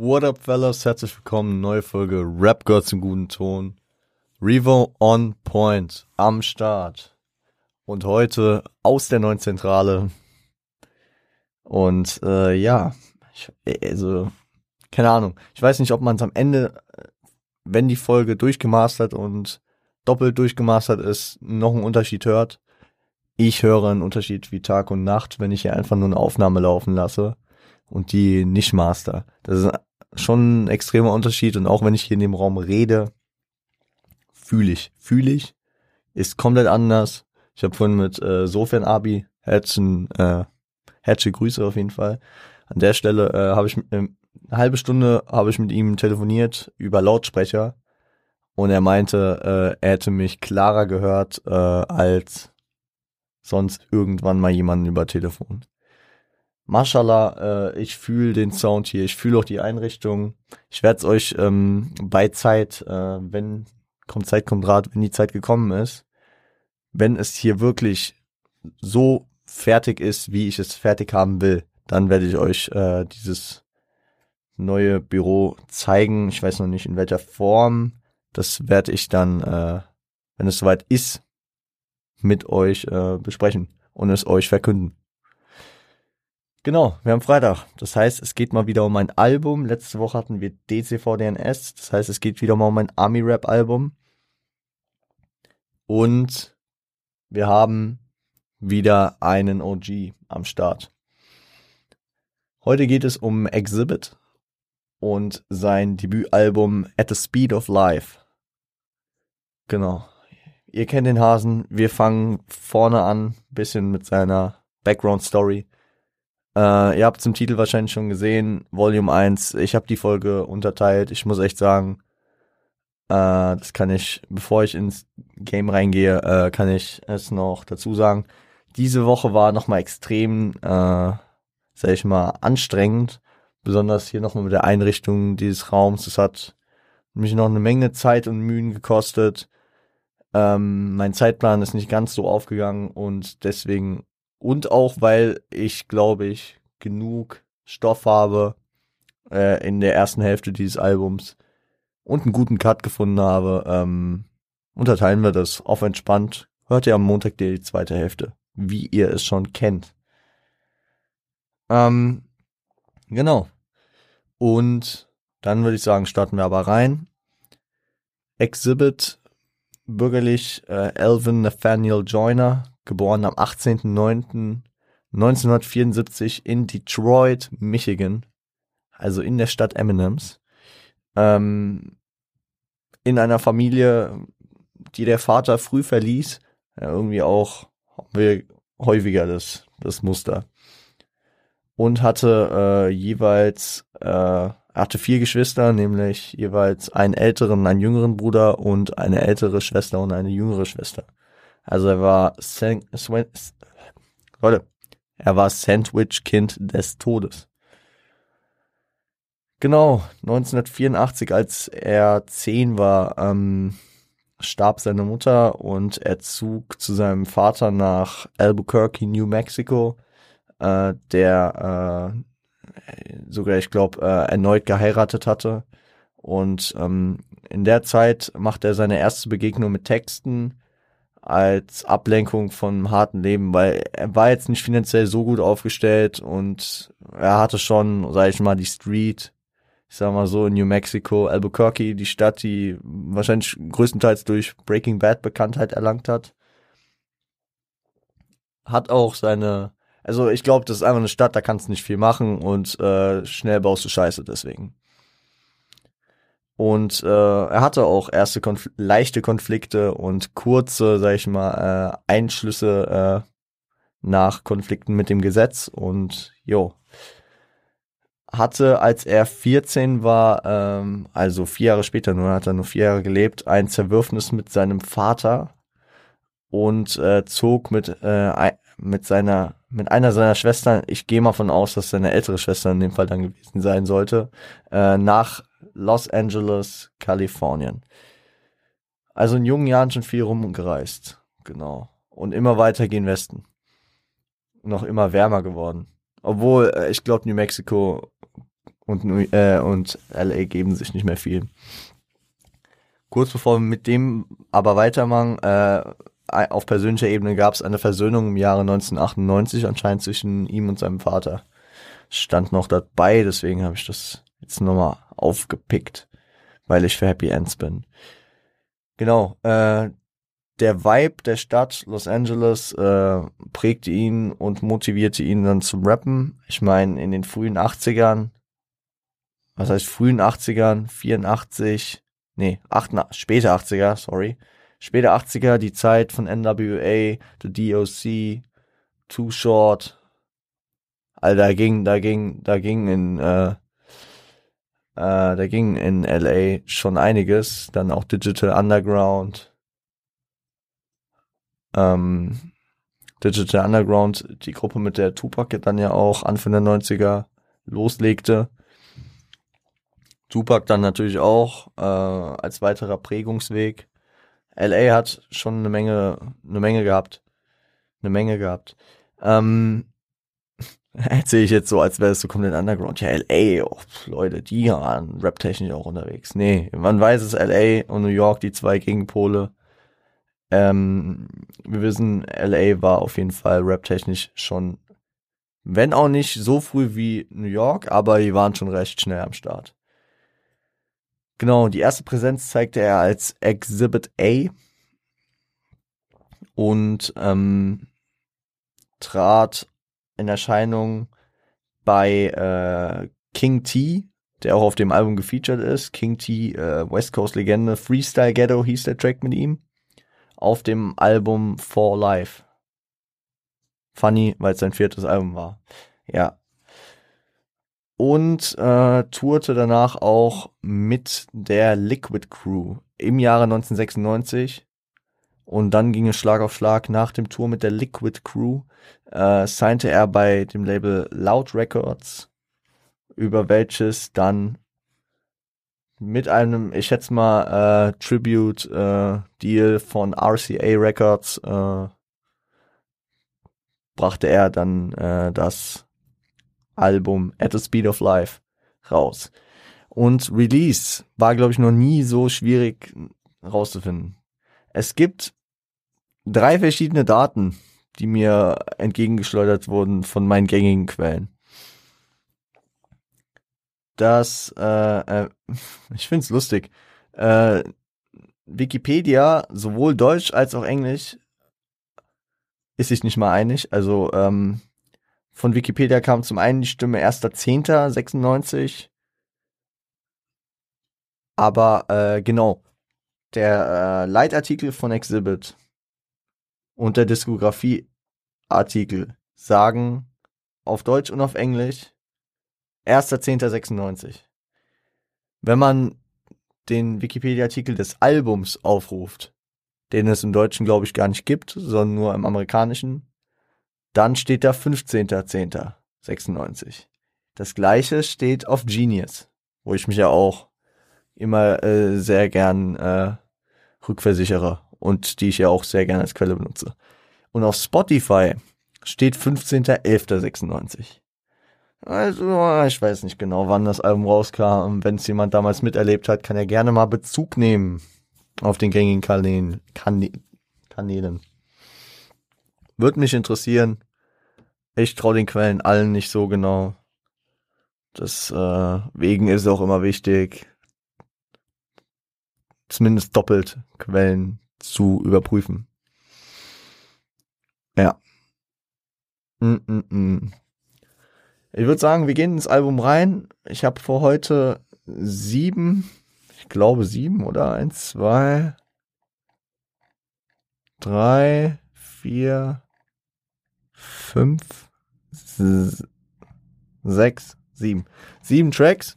What up, fellas? Herzlich willkommen. Neue Folge Rap gehört zum guten Ton. Revo on point am Start. Und heute aus der neuen Zentrale. Und ja, also keine Ahnung. Ich weiß nicht, ob man es am Ende, wenn die Folge durchgemastert und doppelt durchgemastert ist, noch einen Unterschied hört. Ich höre einen Unterschied wie Tag und Nacht, wenn ich hier einfach nur eine Aufnahme laufen lasse und die nicht master. Das ist schon ein extremer Unterschied, und auch wenn ich hier in dem Raum rede, fühle ich, ist komplett anders. Ich habe vorhin mit Sofian Abi, herzliche Grüße auf jeden Fall. An der Stelle habe ich eine halbe Stunde mit ihm telefoniert über Lautsprecher, und er meinte, er hätte mich klarer gehört als sonst irgendwann mal jemanden über Telefon. Mashallah, ich fühle den Sound hier, ich fühle auch die Einrichtung. Ich werde es euch bei Zeit, wenn kommt Rat, wenn die Zeit gekommen ist, wenn es hier wirklich so fertig ist, wie ich es fertig haben will, dann werde ich euch dieses neue Büro zeigen. Ich weiß noch nicht, in welcher Form. Das werde ich dann, wenn es soweit ist, mit euch besprechen und es euch verkünden. Genau, wir haben Freitag. Das heißt, es geht mal wieder um ein Album. Letzte Woche hatten wir DCVDNS. Das heißt, es geht wieder mal um ein Army-Rap-Album. Und wir haben wieder einen OG am Start. Heute geht es um Xzibit und sein Debütalbum At The Speed Of Life. Genau. Ihr kennt den Hasen. Wir fangen vorne an, bisschen mit seiner Background-Story. Ihr habt es im Titel wahrscheinlich schon gesehen, Volume 1, ich habe die Folge unterteilt. Ich muss echt sagen, das kann ich, bevor ich ins Game reingehe, kann ich es noch dazu sagen. Diese Woche war nochmal extrem, sag ich mal, anstrengend, besonders hier nochmal mit der Einrichtung dieses Raums. Das hat mich noch eine Menge Zeit und Mühen gekostet. Mein Zeitplan ist nicht ganz so aufgegangen, und deswegen... Und auch, weil ich, glaube ich, genug Stoff habe in der ersten Hälfte dieses Albums und einen guten Cut gefunden habe, unterteilen wir das auf entspannt. Hört ihr am Montag die zweite Hälfte, wie ihr es schon kennt. Genau. Und dann würde ich sagen, starten wir aber rein. Xzibit, bürgerlich Elvin Nathaniel Joyner, geboren am 18.09.1974 in Detroit, Michigan, also in der Stadt Eminems, in einer Familie, die der Vater früh verließ, ja, irgendwie auch häufiger das Muster, und hatte hatte 4 Geschwister, nämlich jeweils einen älteren, einen jüngeren Bruder und eine ältere Schwester und eine jüngere Schwester. Also er war Sandwich-Kind des Todes. Genau, 1984, als er 10 war, starb seine Mutter, und er zog zu seinem Vater nach Albuquerque, New Mexico, der sogar, ich glaube, erneut geheiratet hatte. Und in der Zeit machte er seine erste Begegnung mit Texten, als Ablenkung vom harten Leben, weil er war jetzt nicht finanziell so gut aufgestellt, und er hatte schon, sag ich mal, die Street, ich sag mal so, in New Mexico, Albuquerque, die Stadt, die wahrscheinlich größtenteils durch Breaking Bad Bekanntheit erlangt hat. Hat auch seine, also ich glaube, das ist einfach eine Stadt, da kannst du nicht viel machen, und schnell baust du Scheiße deswegen. Und er hatte auch erste leichte Konflikte und kurze, sag ich mal, Einschlüsse nach Konflikten mit dem Gesetz. Und hatte, als er 14 war, also 4 Jahre später, nur hat er nur 4 Jahre gelebt, ein Zerwürfnis mit seinem Vater, und zog mit einer seiner Schwestern, ich gehe mal von aus, dass seine ältere Schwester in dem Fall dann gewesen sein sollte, nach Los Angeles, Kalifornien. Also in jungen Jahren schon viel rumgereist. Genau. Und immer weiter gen Westen. Noch immer wärmer geworden. Obwohl, ich glaube, New Mexico und LA geben sich nicht mehr viel. Kurz bevor wir mit dem aber weitermachen, auf persönlicher Ebene gab es eine Versöhnung im Jahre 1998 anscheinend zwischen ihm und seinem Vater. Stand noch dabei, deswegen habe ich das jetzt nochmal aufgepickt, weil ich für Happy Ends bin. Genau, der Vibe der Stadt Los Angeles prägte ihn und motivierte ihn dann zum Rappen. Ich meine, in den frühen 80ern, was heißt frühen 80ern, 84, nee, späte 80er, sorry. Späte 80er, die Zeit von NWA, The DOC, Too Short. All da ging in LA schon einiges. Dann auch Digital Underground. Digital Underground, die Gruppe, mit der Tupac dann ja auch Anfang der 90er loslegte. Tupac dann natürlich auch als weiterer Prägungsweg. LA hat schon eine Menge gehabt. Erzähle ich jetzt so, als wäre es so komplett Underground. Ja, LA, oh, Leute, die waren raptechnisch auch unterwegs. Nee, man weiß es, LA und New York, die zwei Gegenpole. Wir wissen, LA war auf jeden Fall raptechnisch schon, wenn auch nicht so früh wie New York, aber die waren schon recht schnell am Start. Genau, die erste Präsenz zeigte er als Xzibit A und trat in Erscheinung bei King T, der auch auf dem Album gefeatured ist. King T, West Coast Legende, Freestyle Ghetto hieß der Track mit ihm, auf dem Album For Life. Funny, weil es sein viertes Album war. Ja. Und tourte danach auch mit der Liquid Crew im Jahre 1996. Und dann ging es Schlag auf Schlag. Nach dem Tour mit der Liquid Crew signte er bei dem Label Loud Records, über welches dann mit einem, ich schätze mal, Tribute-Deal von RCA Records brachte er dann das Album At The Speed Of Life raus. Und Release war, glaube ich, noch nie so schwierig rauszufinden. Es gibt 3 verschiedene Daten, die mir entgegengeschleudert wurden von meinen gängigen Quellen. Das, ich find's lustig, Wikipedia, sowohl Deutsch als auch Englisch, ist sich nicht mal einig, also, von Wikipedia kam zum einen die Stimme 1.10.96, aber genau, der Leitartikel von Xzibit und der Diskografieartikel sagen auf Deutsch und auf Englisch 1.10.96. Wenn man den Wikipedia-Artikel des Albums aufruft, den es im Deutschen, glaube ich, gar nicht gibt, sondern nur im Amerikanischen, dann steht da 15.10.96. Das gleiche steht auf Genius, wo ich mich ja auch immer sehr gern rückversichere und die ich ja auch sehr gern als Quelle benutze. Und auf Spotify steht 15.11.96. Also, ich weiß nicht genau, wann das Album rauskam. Wenn es jemand damals miterlebt hat, kann er gerne mal Bezug nehmen auf den gängigen Kanälen. Würde mich interessieren. Ich traue den Quellen allen nicht so genau. Deswegen ist es auch immer wichtig, zumindest doppelt Quellen zu überprüfen. Ja. Ich würde sagen, wir gehen ins Album rein. Ich habe vor heute 7 oder 7 Tracks.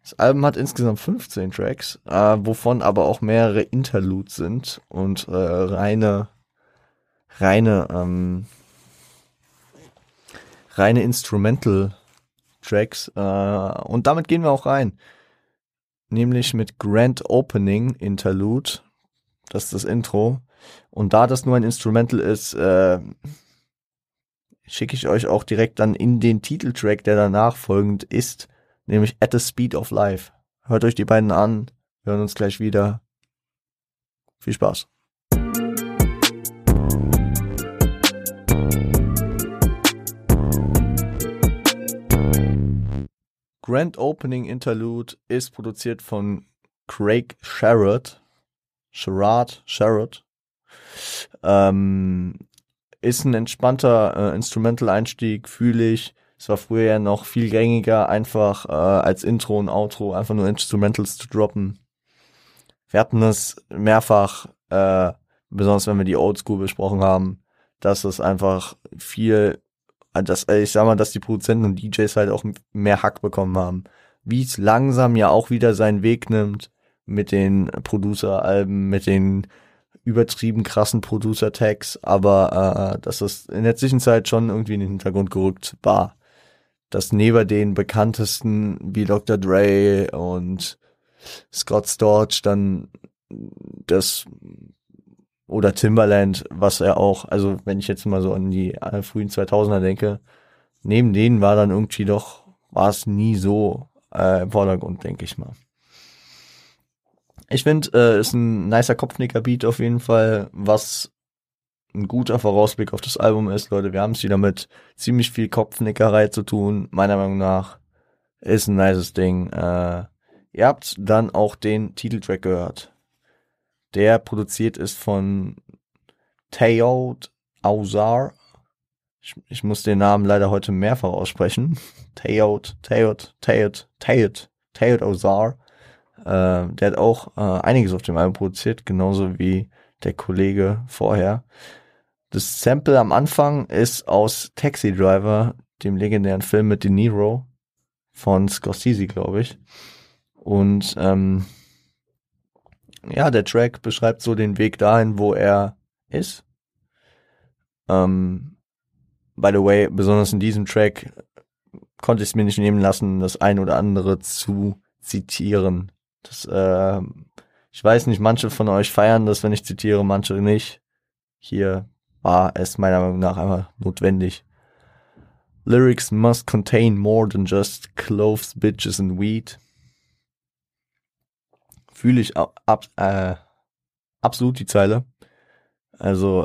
Das Album hat insgesamt 15 Tracks, wovon aber auch mehrere Interludes sind und reine Instrumental-Tracks. Und damit gehen wir auch rein. Nämlich mit Grand Opening Interlude. Das ist das Intro. Und da das nur ein Instrumental ist, schicke ich euch auch direkt dann in den Titeltrack, der danach folgend ist, nämlich At The Speed Of Life. Hört euch die beiden an, wir hören uns gleich wieder. Viel Spaß. Grand Opening Interlude ist produziert von Craig Sherrod. Ist ein entspannter Instrumental-Einstieg, fühle ich. Es war früher ja noch viel gängiger, einfach als Intro und Outro einfach nur Instrumentals zu droppen. Wir hatten das mehrfach, besonders wenn wir die Oldschool besprochen haben, dass es einfach viel, ich sag mal, dass die Produzenten und DJs halt auch mehr Hack bekommen haben. Wie es langsam ja auch wieder seinen Weg nimmt mit den Producer-Alben, mit den übertrieben krassen Producer-Tags, aber dass das in der Zwischenzeit schon irgendwie in den Hintergrund gerückt war. Dass neben den bekanntesten wie Dr. Dre und Scott Storch dann das oder Timbaland, was er auch, also wenn ich jetzt mal so an die frühen 2000er denke, neben denen war dann irgendwie doch, war es nie so im Vordergrund, denke ich mal. Ich finde, ist ein nicer Kopfnicker-Beat auf jeden Fall, was ein guter Vorausblick auf das Album ist, Leute. Wir haben es wieder mit ziemlich viel Kopfnickerei zu tun, meiner Meinung nach. Ist ein nices Ding. Ihr habt dann auch den Titeltrack gehört. Der produziert ist von Thayod Ausar. Ich muss den Namen leider heute mehrfach aussprechen. Thayod Ausar. Der hat auch einiges auf dem Album produziert, genauso wie der Kollege vorher. Das Sample am Anfang ist aus Taxi Driver, dem legendären Film mit De Niro von Scorsese, glaube ich. Und ja, der Track beschreibt so den Weg dahin, wo er ist. By the way, besonders in diesem Track konnte ich es mir nicht nehmen lassen, das ein oder andere zu zitieren. Das, ich weiß nicht, manche von euch feiern das, wenn ich zitiere, manche nicht. Hier war es meiner Meinung nach einmal notwendig. Lyrics must contain more than just clothes, bitches and weed. Fühle ich absolut die Zeile. Also,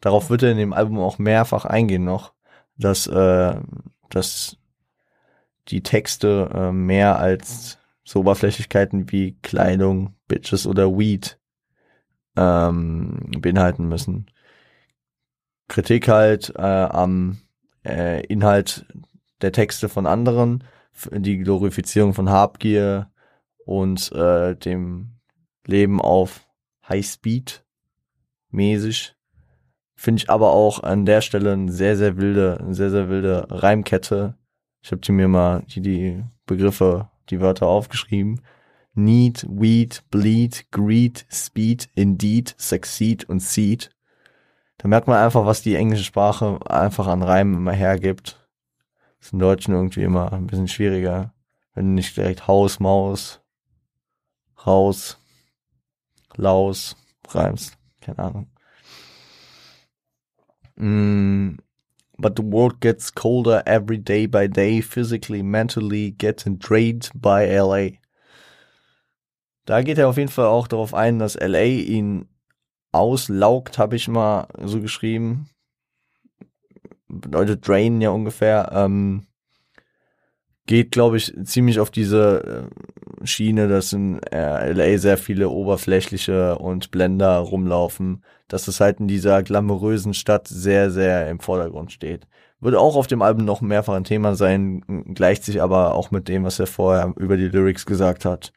darauf wird er in dem Album auch mehrfach eingehen noch, dass, dass die Texte mehr als so Oberflächlichkeiten wie Kleidung, Bitches oder Weed beinhalten müssen. Kritik halt am Inhalt der Texte von anderen, die Glorifizierung von Habgier und dem Leben auf Highspeed mäßig. Finde ich aber auch an der Stelle eine sehr, sehr wilde Reimkette. Ich habe mir mal die Begriffe, die Wörter aufgeschrieben. Need, Weed, Bleed, Greed, Speed, Indeed, Succeed und Seed. Da merkt man einfach, was die englische Sprache einfach an Reimen immer hergibt. Das ist im Deutschen irgendwie immer ein bisschen schwieriger. Wenn du nicht direkt Haus, Maus, Raus, Laus reimst. Keine Ahnung. But the world gets colder every day by day, physically, mentally, getting drained by L.A. Da geht er auf jeden Fall auch darauf ein, dass L.A. ihn auslaugt, habe ich mal so geschrieben. Bedeutet drain ja ungefähr. Geht, glaube ich, ziemlich auf diese Schiene, dass in L.A. sehr viele oberflächliche und Blender rumlaufen, dass es halt in dieser glamourösen Stadt sehr, sehr im Vordergrund steht. Wird auch auf dem Album noch mehrfach ein Thema sein, gleicht sich aber auch mit dem, was er vorher über die Lyrics gesagt hat.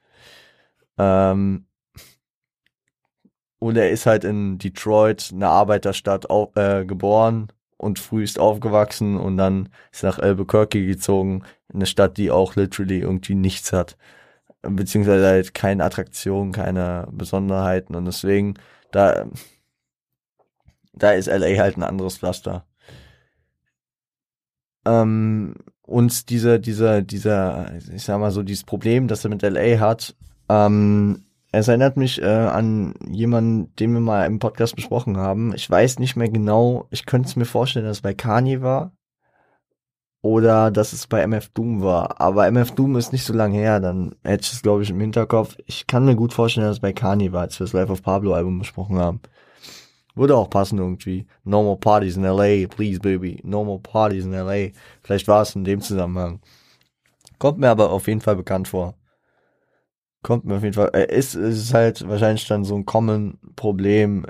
Und er ist halt in Detroit, eine Arbeiterstadt, geboren und frühest aufgewachsen und dann ist nach Albuquerque gezogen, eine Stadt, die auch literally irgendwie nichts hat, beziehungsweise halt keine Attraktionen, keine Besonderheiten und deswegen, da ist L.A. halt ein anderes Pflaster. Und dieser, ich sag mal so, dieses Problem, das er mit L.A. hat, es erinnert mich an jemanden, den wir mal im Podcast besprochen haben. Ich weiß nicht mehr genau, ich könnte es mir vorstellen, dass es bei Kanye war. oder dass es bei MF Doom war. Aber MF Doom ist nicht so lange her, dann hätte ich es, glaube ich, im Hinterkopf. Ich kann mir gut vorstellen, dass es bei Kanye war, als wir das Life of Pablo Album besprochen haben. Würde auch passen irgendwie. No more parties in L.A., please baby. No more parties in L.A. Vielleicht war es in dem Zusammenhang. Kommt mir aber auf jeden Fall bekannt vor. Kommt mir auf jeden Fall... Es ist halt wahrscheinlich dann so ein common Problem,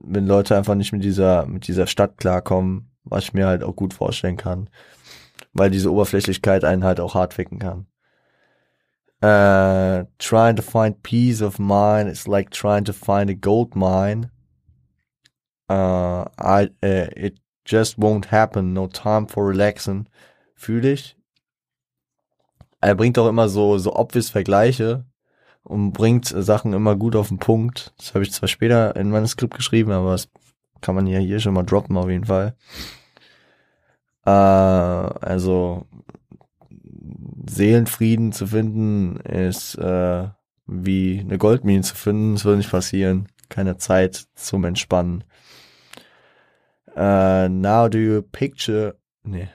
wenn Leute einfach nicht mit dieser Stadt klarkommen, was ich mir halt auch gut vorstellen kann. Weil diese Oberflächlichkeit einen halt auch hart ficken kann. Trying to find peace of mind is like trying to find a gold mine. It just won't happen, no time for relaxing, fühle ich. Er bringt auch immer so obvious Vergleiche und bringt Sachen immer gut auf den Punkt. Das habe ich zwar später in meinem Skript geschrieben, aber das kann man ja hier schon mal droppen auf jeden Fall. Also Seelenfrieden zu finden ist wie eine Goldmine zu finden, das wird nicht passieren. Keine Zeit zum Entspannen. Who do you picture when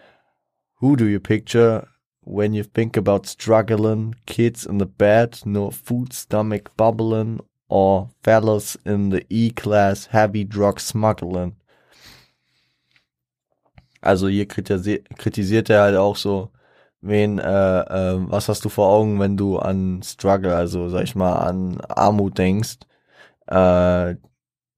you think about struggling, kids in the bed, no food, stomach bubbling, or fellas in the E-Class, heavy drug smuggling? Also hier kritisiert er halt auch so, was hast du vor Augen, wenn du an Struggle, also sag ich mal, an Armut denkst?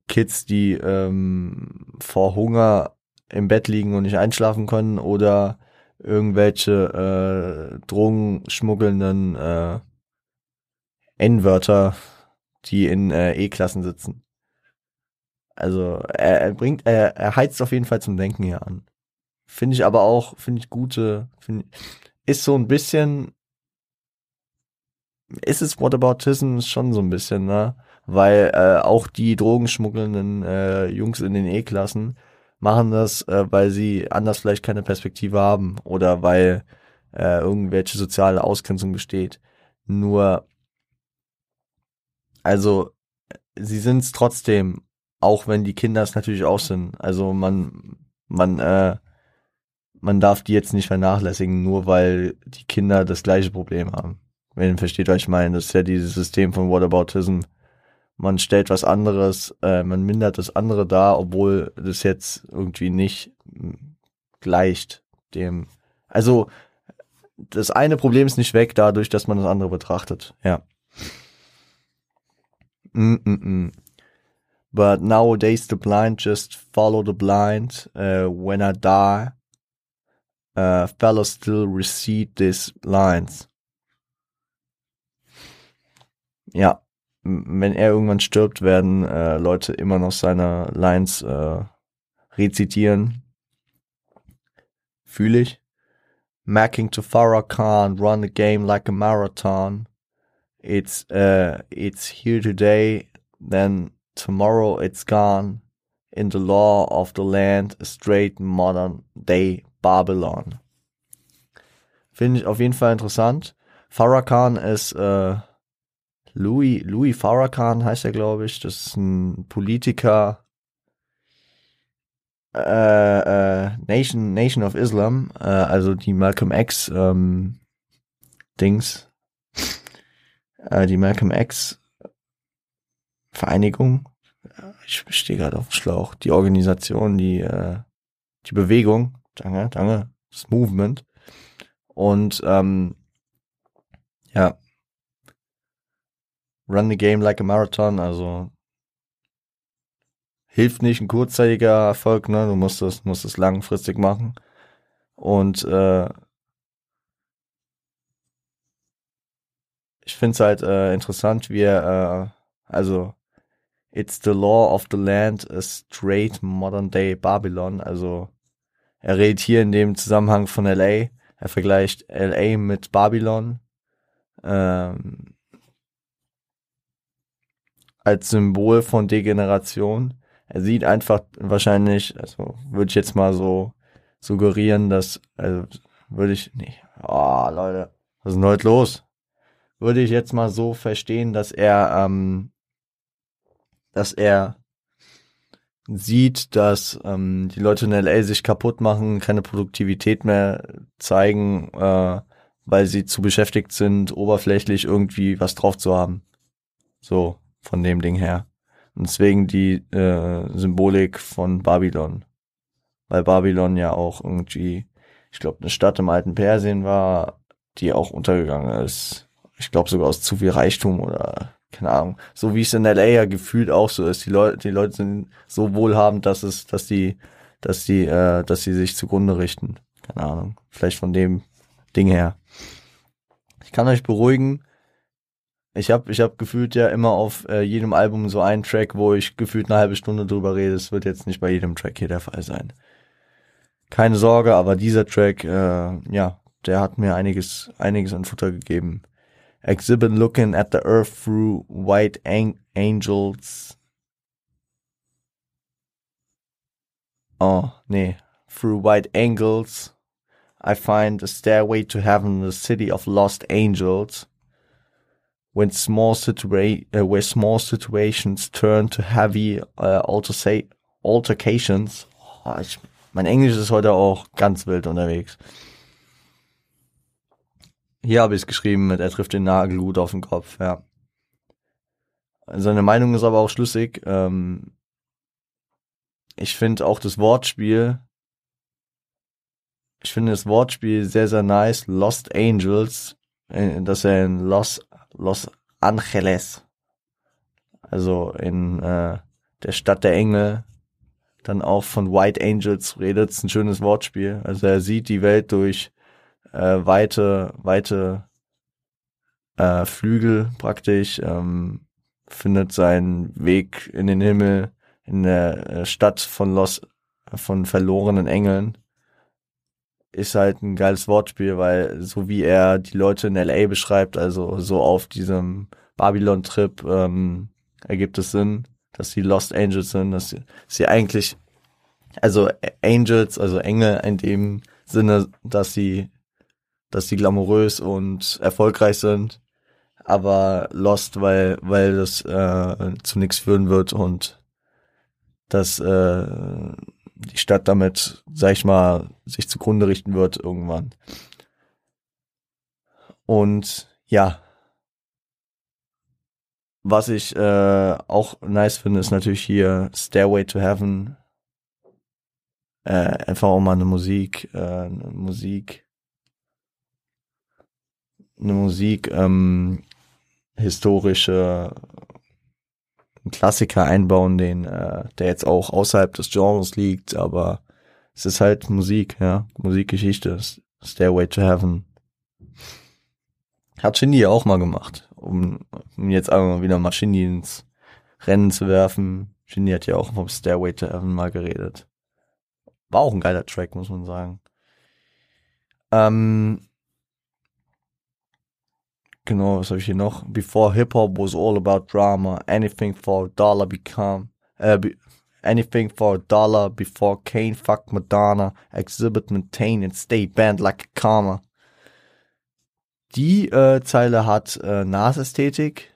Kids, die vor Hunger im Bett liegen und nicht einschlafen können oder irgendwelche drogenschmuggelnden N-Wörter, die in E-Klassen sitzen. Also er heizt auf jeden Fall zum Denken hier an. Finde ich aber auch, ist so ein bisschen, ist es Whataboutism schon so ein bisschen, ne? Weil auch die drogenschmuggelnden Jungs in den E-Klassen machen das, weil sie anders vielleicht keine Perspektive haben oder weil irgendwelche soziale Ausgrenzung besteht. Nur, also sie sind es trotzdem, auch wenn die Kinder es natürlich auch sind. Also man darf die jetzt nicht vernachlässigen, nur weil die Kinder das gleiche Problem haben. Wenn ihr versteht, was ich meine, das ist ja dieses System von Whataboutism. Man stellt was anderes, man mindert das andere dar, obwohl das jetzt irgendwie nicht gleicht dem. Also das eine Problem ist nicht weg dadurch, dass man das andere betrachtet. Ja. But nowadays the blind just follow the blind. When I die, fellas still receive these lines. Ja. Wenn er irgendwann stirbt, werden Leute immer noch seine Lines rezitieren. Fühle ich. Macking to Farrakhan, run the game like a marathon. It's here today, then tomorrow it's gone. In the law of the land, a straight modern day Babylon. Finde ich auf jeden Fall interessant. Farrakhan ist... Louis Farrakhan heißt er, glaube ich. Das ist ein Politiker, Nation of Islam, also die Malcolm X Dings, die Malcolm X Vereinigung. Ich stehe gerade auf dem Schlauch. Die Organisation, die Bewegung, danke, das Movement und ja. Run the game like a marathon, also hilft nicht ein kurzzeitiger Erfolg, ne? Du musst das langfristig machen. Und ich finde es halt interessant, wie er, also it's the law of the land, a straight modern day Babylon, also er redet hier in dem Zusammenhang von L.A., er vergleicht L.A. mit Babylon, als Symbol von Degeneration. Er sieht einfach wahrscheinlich, also würde ich jetzt mal so suggerieren, dass, also würde ich, nee, oh Leute, was ist denn heute los? Würde ich jetzt mal so verstehen, dass er sieht, dass die Leute in LA sich kaputt machen, keine Produktivität mehr zeigen, weil sie zu beschäftigt sind, oberflächlich irgendwie was drauf zu haben. So, von dem Ding her. Und deswegen die Symbolik von Babylon. Weil Babylon ja auch irgendwie, ich glaube, eine Stadt im alten Persien war, die auch untergegangen ist. Ich glaube sogar aus zu viel Reichtum oder keine Ahnung. So wie es in LA ja gefühlt auch so ist. Die Leute sind so wohlhabend, dass sie sich zugrunde richten. Keine Ahnung. Vielleicht von dem Ding her. Ich kann euch beruhigen. Ich hab gefühlt ja immer auf jedem Album so einen Track, wo ich gefühlt eine halbe Stunde drüber rede. Das wird jetzt nicht bei jedem Track hier der Fall sein. Keine Sorge, aber dieser Track, ja, der hat mir einiges an Futter gegeben. Xzibit Looking at the Earth Through White Angels. Oh, nee. Through White Angels. I find a stairway to heaven, the city of lost angels. Where small situations turn to heavy altercations. Oh, mein Englisch ist heute auch ganz wild unterwegs. Hier habe ich es geschrieben mit, er trifft den Nagel gut auf den Kopf, ja. Seine Meinung ist aber auch schlüssig. Ich finde auch das Wortspiel... Ich finde das Wortspiel sehr, sehr nice. Lost Angels, dass er in Los Angeles, also in der Stadt der Engel, dann auch von White Angels redet. Das ist ein schönes Wortspiel. Also er sieht die Welt durch weite Flügel praktisch, findet seinen Weg in den Himmel, in der Stadt von verlorenen Engeln. Ist halt ein geiles Wortspiel, weil so wie er die Leute in LA beschreibt, also so auf diesem Babylon-Trip, ergibt es Sinn, dass sie Lost Angels sind, dass sie eigentlich, also Angels, also Engel in dem Sinne, dass sie glamourös und erfolgreich sind, aber Lost, weil das zu nichts führen wird und das die Stadt damit, sag ich mal, sich zugrunde richten wird irgendwann. Und ja, was ich auch nice finde, ist natürlich hier Stairway to Heaven. Einfach auch mal eine Musik, historische einen Klassiker einbauen, den der jetzt auch außerhalb des Genres liegt, aber es ist halt Musik, ja, Musikgeschichte, Stairway to Heaven. Hat Shindy ja auch mal gemacht, um jetzt einmal wieder mal Shindy ins Rennen zu werfen. Shindy hat ja auch vom Stairway to Heaven mal geredet. War auch ein geiler Track, muss man sagen. Genau, was habe ich hier noch? Before Hip-Hop was all about drama, anything for a dollar anything for a dollar, before Kane fucked Madonna, Xzibit maintain and stay banned like a karma. Die Zeile hat Nas-Ästhetik,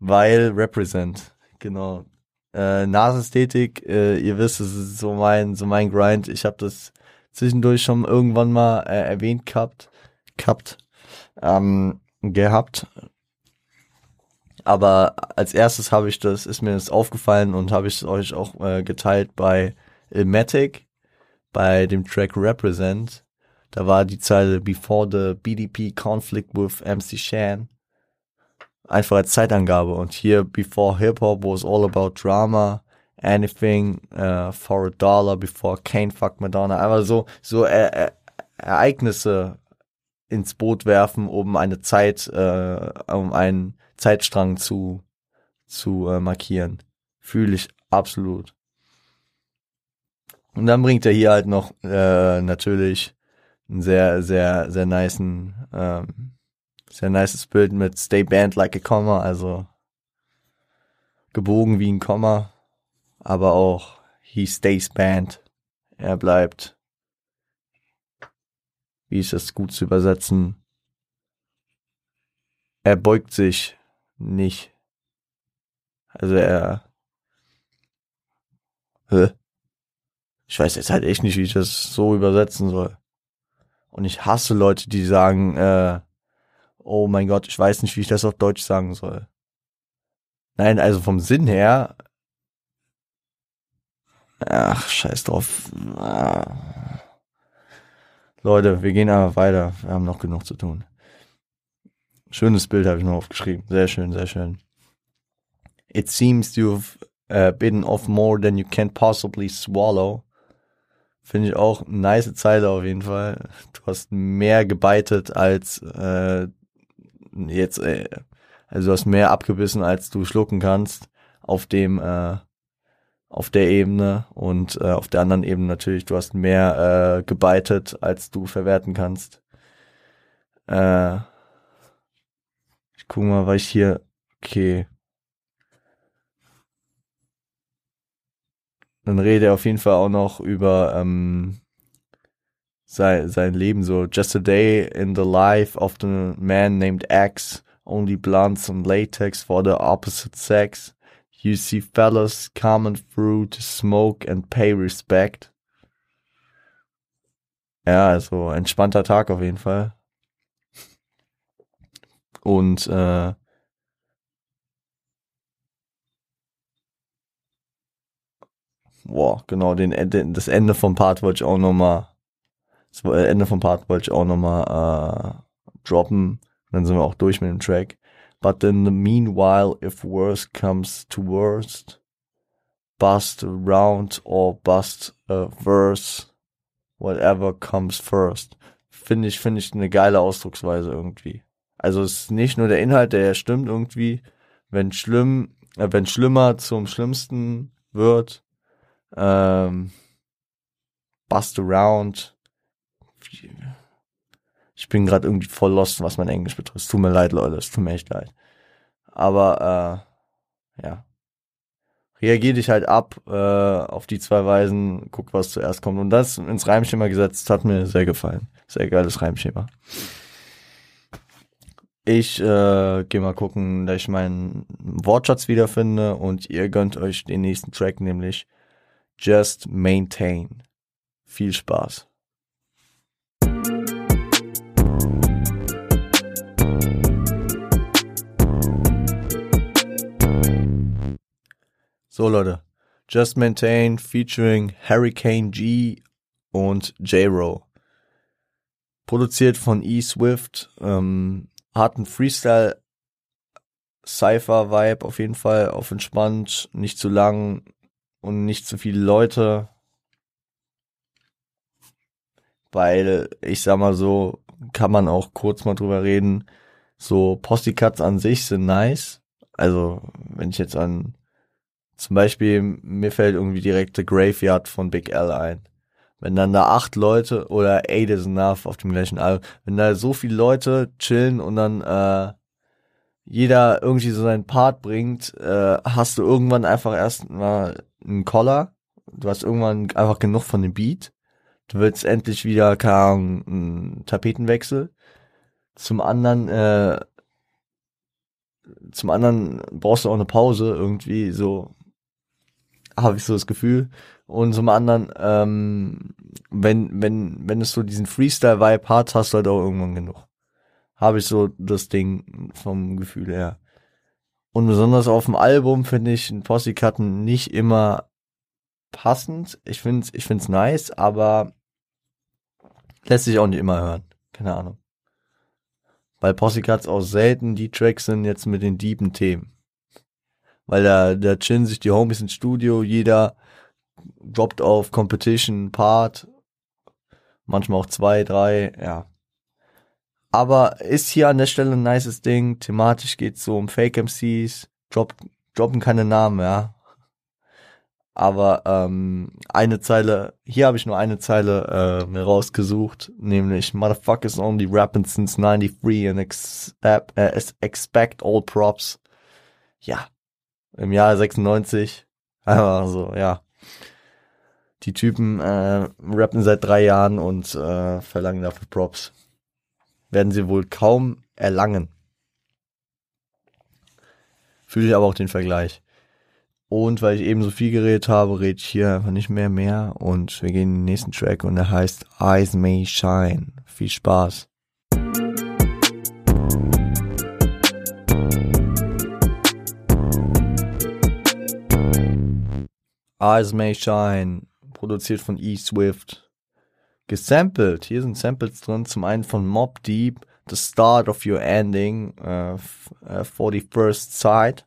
weil Represent, genau. Nas-Ästhetik, ihr wisst, es ist so mein Grind, ich habe das zwischendurch schon irgendwann mal erwähnt gehabt. Aber als erstes ist mir das aufgefallen und habe ich es euch auch geteilt bei Illmatic, bei dem Track Represent. Da war die Zeile Before the BDP Conflict with MC Shan. Einfach als Zeitangabe. Und hier Before Hip Hop was all about drama. Anything for a dollar before Kane fucked Madonna. Einfach so Ereignisse ins Boot werfen, um einen Zeitstrang zu markieren. Fühle ich absolut. Und dann bringt er hier halt noch natürlich einen sehr, sehr, sehr nicen, sehr nices Bild mit Stay Banned Like a Comma, also gebogen wie ein Komma, aber auch He Stays Banned. Er bleibt. Wie ist das gut zu übersetzen? Er beugt sich nicht. Also er... Ich weiß jetzt halt echt nicht, wie ich das so übersetzen soll. Und ich hasse Leute, die sagen, oh mein Gott, ich weiß nicht, wie ich das auf Deutsch sagen soll. Nein, also vom Sinn her... Ach, scheiß drauf. Leute, wir gehen aber weiter. Wir haben noch genug zu tun. Schönes Bild habe ich noch aufgeschrieben. Sehr schön, sehr schön. It seems you've bitten off more than you can possibly swallow. Finde ich auch eine nice Zeile auf jeden Fall. Du hast mehr gebeitet als also du hast mehr abgebissen, als du schlucken kannst auf dem auf der Ebene und auf der anderen Ebene natürlich, du hast mehr gebeitet, als du verwerten kannst. Ich guck mal, was ich hier... Okay. Dann redet er auf jeden Fall auch noch über sein Leben so. Just a day in the life of the man named X. Only blunts and latex for the opposite sex. You see fellas coming through to smoke and pay respect. Ja, also entspannter Tag auf jeden Fall. Und genau, das Ende vom Part wollte ich auch nochmal droppen. Und dann sind wir auch durch mit dem Track. But in the meanwhile, if worse comes to worst, bust round or bust a verse, whatever comes first. Finde ich eine geile Ausdrucksweise irgendwie. Also es ist nicht nur der Inhalt, der stimmt irgendwie. Wenn schlimmer zum Schlimmsten wird, bust around. Ich bin gerade irgendwie voll lost, was mein Englisch betrifft. Es tut mir leid, Leute, es tut mir echt leid. Aber, ja. Reagier dich halt ab auf die zwei Weisen, guck, was zuerst kommt. Und das ins Reimschema gesetzt, hat mir sehr gefallen. Sehr geiles Reimschema. Ich gehe mal gucken, dass ich meinen Wortschatz wiederfinde. Und ihr gönnt euch den nächsten Track, nämlich Just Maintain. Viel Spaß. So Leute, Just Maintain featuring Hurricane G und J-Ro. Produziert von E. Swift, hat einen Freestyle-Cypher-Vibe auf jeden Fall, auf entspannt, nicht zu lang und nicht zu viele Leute. Weil, ich sag mal so, kann man auch kurz mal drüber reden, so Posse-Cuts an sich sind nice. Also, wenn ich jetzt an... Zum Beispiel, mir fällt irgendwie direkt The Graveyard von Big L ein. Wenn dann da 8 Leute oder 8 is enough auf dem gleichen Album, wenn da so viele Leute chillen und dann jeder irgendwie so seinen Part bringt, hast du irgendwann einfach erstmal einen Koller. Du hast irgendwann einfach genug von dem Beat. Du willst endlich wieder, keine Ahnung, einen Tapetenwechsel. Zum anderen brauchst du auch eine Pause irgendwie, so habe ich so das Gefühl. Und zum anderen, wenn es so diesen Freestyle-Vibe hat, hast du halt auch irgendwann genug. Habe ich so das Ding vom Gefühl her. Und besonders auf dem Album finde ich einen Posse-Cut nicht immer passend. Ich find's nice, aber lässt sich auch nicht immer hören. Keine Ahnung. Weil Posse-Cuts auch selten die Tracks sind jetzt mit den deepen Themen. Weil da chillen sich die Homies ins Studio, jeder droppt auf Competition, Part, manchmal auch 2, 3, ja. Aber ist hier an der Stelle ein nices Ding, thematisch geht's so um Fake-MCs, droppen keine Namen, ja. Aber eine Zeile, hier habe ich nur eine Zeile mir rausgesucht, nämlich Motherfuckers only rapping since 93 and expect all props. Ja, im Jahr 96, also ja. Die Typen rappen seit 3 Jahren und verlangen dafür Props. Werden sie wohl kaum erlangen. Fühle ich aber auch den Vergleich. Und weil ich eben so viel geredet habe, rede ich hier einfach nicht mehr. Und wir gehen in den nächsten Track und der heißt Eyes May Shine. Viel Spaß. Eyes May Shine, produziert von E. Swift. Gesampelt, hier sind Samples drin, zum einen von Mobb Deep, The Start of Your Ending, 41st Side,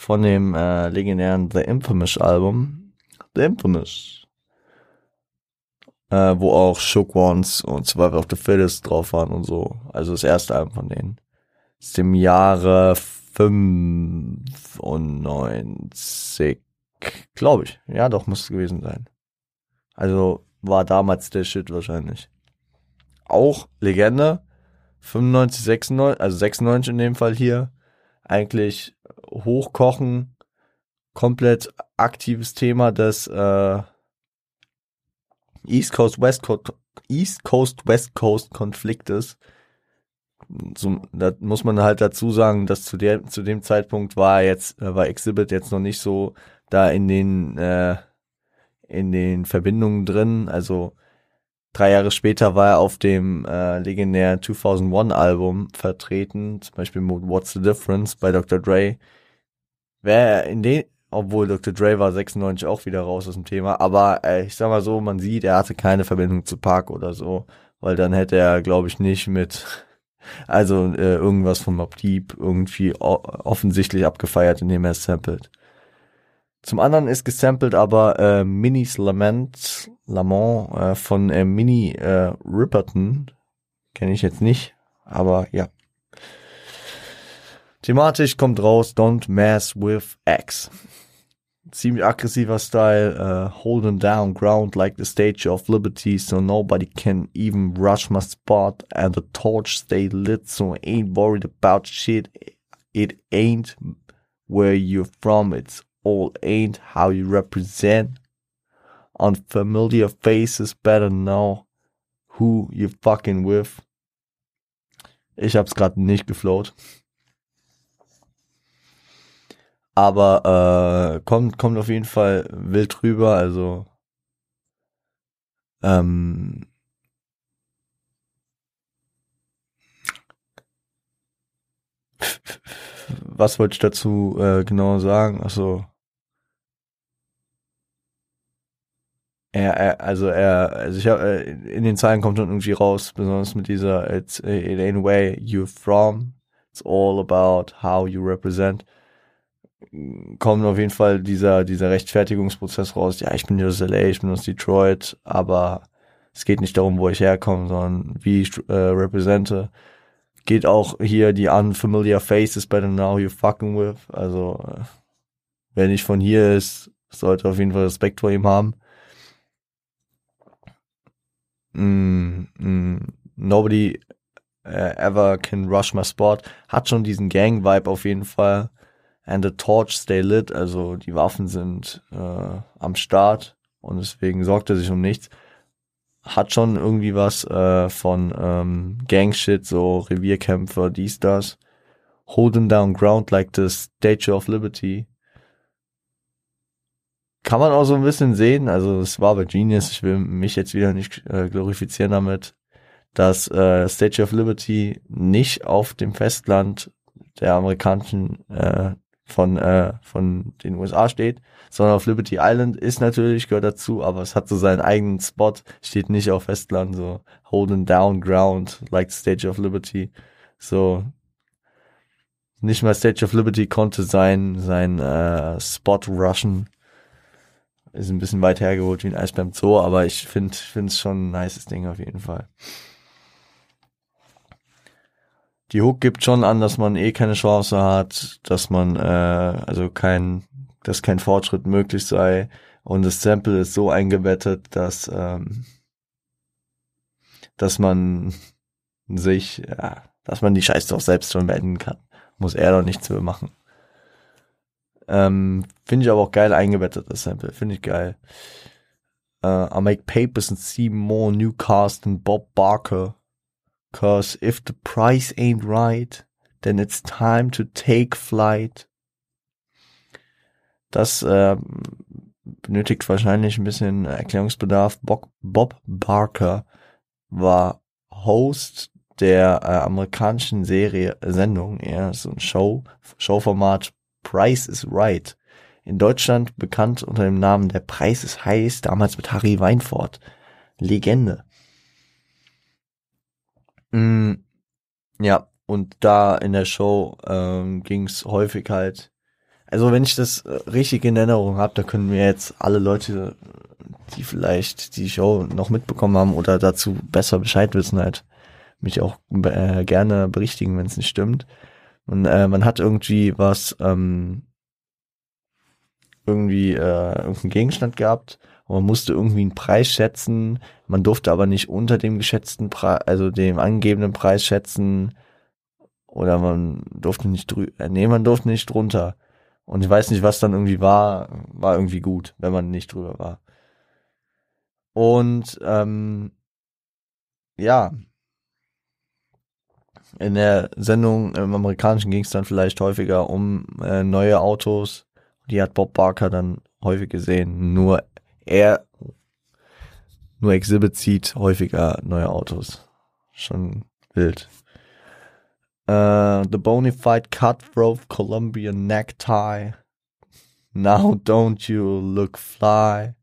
von dem legendären The Infamous Album. The Infamous. Wo auch Shook Ones und Survival of the Fittest drauf waren und so. Also das erste Album von denen. Ist im Jahre 95. Glaube ich. Ja, doch, muss es gewesen sein. Also war damals der Shit wahrscheinlich. Auch Legende. 95, 96, also 96 in dem Fall hier. Eigentlich hochkochen. Komplett aktives Thema des East Coast, West Coast Konfliktes. So, da muss man halt dazu sagen, dass zu dem Zeitpunkt war Xzibit jetzt noch nicht so da in den Verbindungen drin. Also 3 Jahre später war er auf dem legendären 2001 Album vertreten, zum Beispiel mit What's the Difference bei Dr. Dre. Obwohl Dr. Dre war 96 auch wieder raus aus dem Thema, aber ich sag mal so, man sieht, er hatte keine Verbindung zu Park oder so, weil dann hätte er, glaube ich, nicht mit irgendwas von Mobb Deep irgendwie offensichtlich abgefeiert, indem er es samplet. Zum anderen ist gesampelt aber Minnie's Lament von Minnie Riperton. Kenne ich jetzt nicht, aber ja. Thematisch kommt raus Don't Mess With X. Ziemlich aggressiver Style. Holding down ground like the Statue of Liberty so nobody can even rush my spot and the torch stay lit so ain't worried about shit. It ain't where you're from, it's all ain't how you represent. Unfamiliar faces better know who you fucking with. Ich hab's gerade nicht geflowt. Aber kommt auf jeden Fall wild rüber, also was wollte ich dazu genau sagen? Achso. In den Zeilen kommt dann irgendwie raus, besonders mit dieser it ain't where you're from, it's all about how you represent. Kommt auf jeden Fall dieser Rechtfertigungsprozess raus, ja, ich bin aus LA, ich bin aus Detroit, aber es geht nicht darum, wo ich herkomme, sondern wie ich represente. Geht auch hier die unfamiliar faces bei dem Now You Fucking With, also wer nicht von hier ist, sollte auf jeden Fall Respekt vor ihm haben. Nobody ever can rush my spot, hat schon diesen Gang-Vibe auf jeden Fall. And the torch stay lit, also die Waffen sind am Start und deswegen sorgt er sich um nichts. Hat schon irgendwie was von Gangshit, so Revierkämpfer, dies, das. Holding down ground like the Statue of Liberty. Kann man auch so ein bisschen sehen, also es war bei Genius, ich will mich jetzt wieder nicht glorifizieren damit, dass Statue of Liberty nicht auf dem Festland der amerikanischen von den USA steht, sondern auf Liberty Island ist natürlich, gehört dazu, aber es hat so seinen eigenen Spot, steht nicht auf Festland, so holding down ground, like the Statue of Liberty, so nicht mal Statue of Liberty konnte sein Spot rushen, ist ein bisschen weit hergeholt wie ein Eis beim Zoo, aber ich finde es schon ein nices Ding auf jeden Fall. Die Hook gibt schon an, dass man keine Chance hat, dass man, dass kein Fortschritt möglich sei. Und das Sample ist so eingebettet, dass man sich, ja, dass man die Scheiße auch selbst schon beenden kann. Muss er doch nichts mehr machen. Finde ich aber auch geil eingebettet, das Sample. Finde ich geil. I make papers and see more new cast than Bob Barker. 'Cause if the price ain't right, then it's time to take flight. Das benötigt wahrscheinlich ein bisschen Erklärungsbedarf. Bob Barker war Host der amerikanischen Sendung, ja, so ein Showformat Price is Right. In Deutschland bekannt unter dem Namen Der Preis ist heiß, damals mit Harry Weinfurt. Legende. Ja, und da in der Show ging es häufig halt, also wenn ich das richtig in Erinnerung habe, da können mir jetzt alle Leute, die vielleicht die Show noch mitbekommen haben oder dazu besser Bescheid wissen, halt mich auch gerne berichtigen, wenn es nicht stimmt. Und man hat irgendwie was, irgendeinen Gegenstand gehabt und man musste irgendwie einen Preis schätzen, man durfte aber nicht unter dem geschätzten Preis, also dem angegebenen Preis schätzen, oder man durfte nicht man durfte nicht drunter. Und ich weiß nicht, was dann irgendwie war irgendwie gut, wenn man nicht drüber war. Und ja, in der Sendung im Amerikanischen ging es dann vielleicht häufiger um neue Autos. Die hat Bob Barker dann häufig gesehen. Nur Xzibit zieht häufiger neue Autos. Schon wild. The Bonafide Cutthroat Colombian Necktie. Now don't you look fly.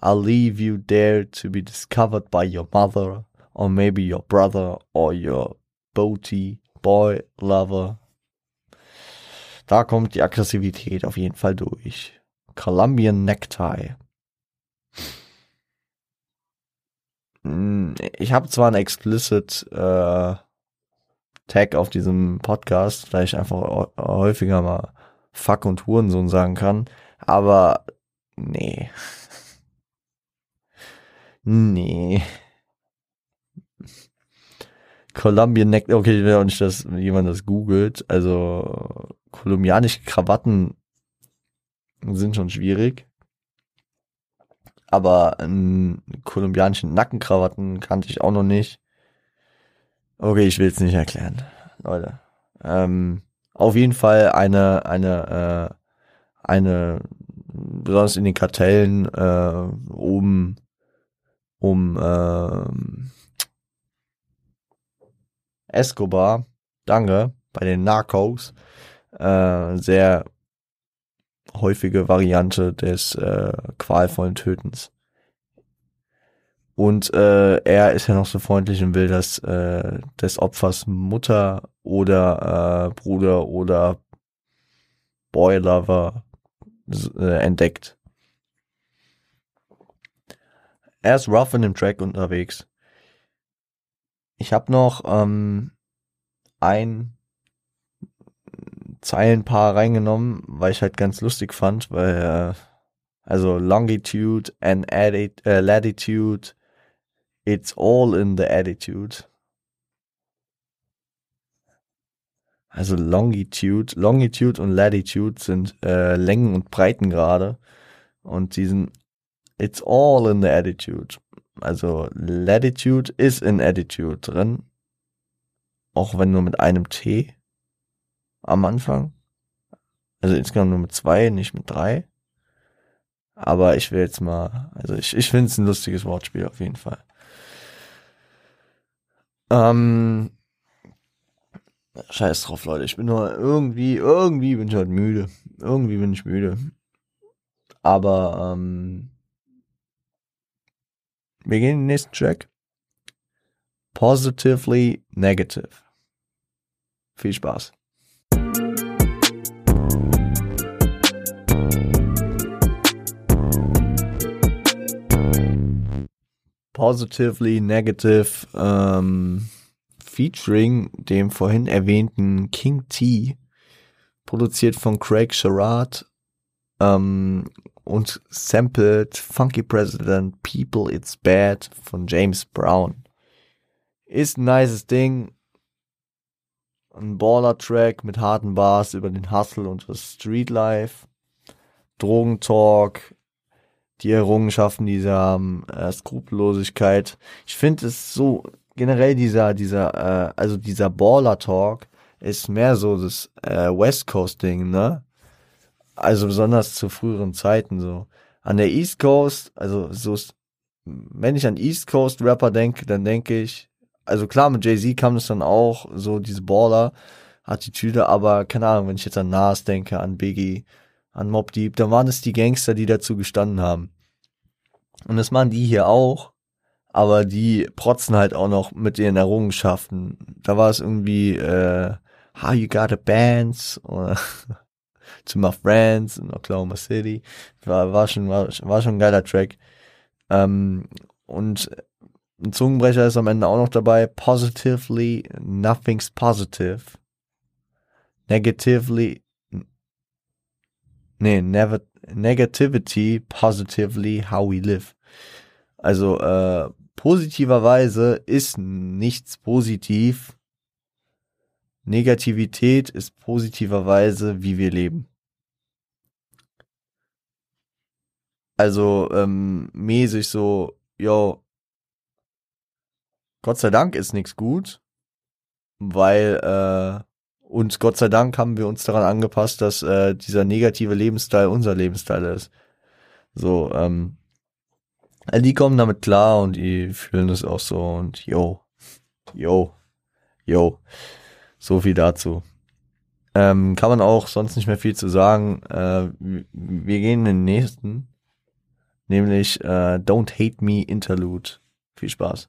I'll leave you there to be discovered by your mother or maybe your brother or your boaty boy lover. Da kommt die Aggressivität auf jeden Fall durch. Colombian Necktie. Ich habe zwar einen explicit Tag auf diesem Podcast, weil ich einfach häufiger mal Fuck und Hurensohn sagen kann, aber nee. Nee. Colombian Necktie, okay, ich will auch nicht, dass jemand das googelt, also kolumbianische Krawatten sind schon schwierig, aber kolumbianische Nackenkrawatten kannte ich auch noch nicht. Okay, ich will es nicht erklären, Leute. Auf jeden Fall eine besonders in den Kartellen oben Escobar, danke, bei den Narcos, sehr häufige Variante des qualvollen Tötens. Und er ist ja noch so freundlich und will, dass des Opfers Mutter oder Bruder oder Boylover entdeckt. Er ist rough in dem Track unterwegs. Ich habe noch ein Zeilenpaar reingenommen, weil ich halt ganz lustig fand, weil also Longitude and Latitude, it's all in the attitude. Also Longitude und Latitude sind Längen und Breitengrade und diesen it's all in the attitude. Also Latitude ist in Attitude drin, auch wenn nur mit einem T am Anfang. Also insgesamt nur mit 2, nicht mit 3. Aber ich will jetzt mal, also ich finde es ein lustiges Wortspiel auf jeden Fall. Scheiß drauf, Leute. Ich bin nur irgendwie bin ich heute müde. Irgendwie bin ich müde. Aber wir gehen in den nächsten Track. Positively Negative. Viel Spaß. Positively Negative featuring dem vorhin erwähnten King T, produziert von Craig Sherrod und sampled Funky President People It's Bad von James Brown. Ist ein nices Ding. Ein Baller-Track mit harten Bars über den Hustle und das Streetlife. Drogentalk. Die Errungenschaften, dieser Skrupellosigkeit. Ich finde es so, generell dieser Baller-Talk ist mehr so das West Coast-Ding, ne? Also besonders zu früheren Zeiten so. An der East Coast, also so, wenn ich an East Coast Rapper denke, dann denke ich, also klar, mit Jay-Z kam das dann auch, so diese Baller-Attitüde, aber keine Ahnung, wenn ich jetzt an Nas denke, an Biggie, an Mobb Deep, dann waren es die Gangster, die dazu gestanden haben. Und das machen die hier auch, aber die protzen halt auch noch mit ihren Errungenschaften. Da war es irgendwie, how you got a bands, oder To My Friends in Oklahoma City. War schon ein geiler Track. Und ein Zungenbrecher ist am Ende auch noch dabei. Positively, nothing's positive. Negatively, negativity, positively, how we live. Also, positiverweise ist nichts positiv. Negativität ist positiverweise, wie wir leben. Also, mäßig so, yo, Gott sei Dank ist nichts gut, weil, uns, Gott sei Dank, haben wir uns daran angepasst, dass dieser negative Lebensstil unser Lebensstil ist. So, also die kommen damit klar und die fühlen das auch so und yo. So viel dazu. Kann man auch sonst nicht mehr viel zu sagen. Wir gehen in den nächsten, nämlich Don't Hate Me Interlude. Viel Spaß.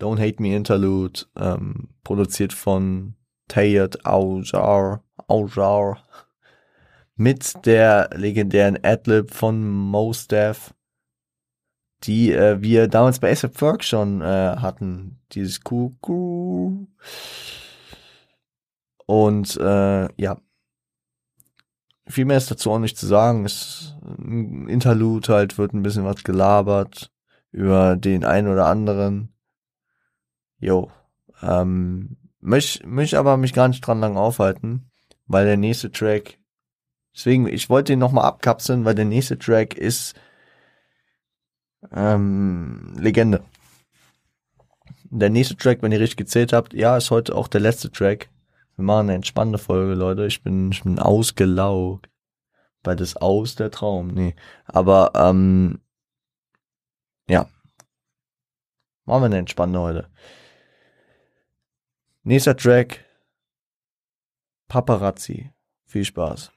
Don't Hate Me Interlude, produziert von Thayod Ausar, mit der legendären Adlib von Mos Def, die wir damals bei A$AP Ferg schon hatten, dieses Kuku. Und ja, viel mehr ist dazu auch nicht zu sagen. Es ist ein Interlude, halt wird ein bisschen was gelabert über den einen oder anderen. Jo, möchte aber mich gar nicht dran lang aufhalten, weil der nächste Track, deswegen, ich wollte ihn nochmal abkapseln, weil der nächste Track ist Legende. Der nächste Track, wenn ihr richtig gezählt habt, ja, ist heute auch der letzte Track. Wir machen eine entspannte Folge, Leute. Ich bin ausgelaugt. Weil das Aus der Traum, nee. Aber, ja. Machen wir eine entspannte heute. Nächster Track, Paparazzi. Viel Spaß.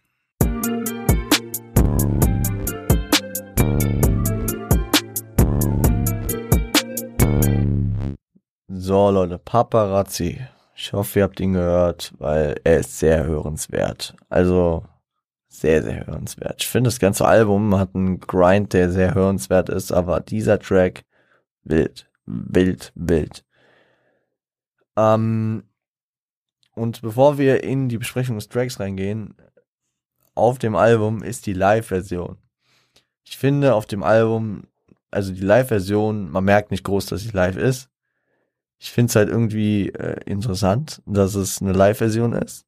So Leute, Paparazzi. Ich hoffe, ihr habt ihn gehört, weil er ist sehr hörenswert. Also sehr, sehr hörenswert. Ich finde, das ganze Album hat einen Grind, der sehr hörenswert ist, aber dieser Track, wild. Und bevor wir in die Besprechung des Tracks reingehen, auf dem Album ist die Live-Version. Ich finde auf dem Album, also die Live-Version, man merkt nicht groß, dass sie live ist. Ich finde es halt irgendwie interessant, dass es eine Live-Version ist.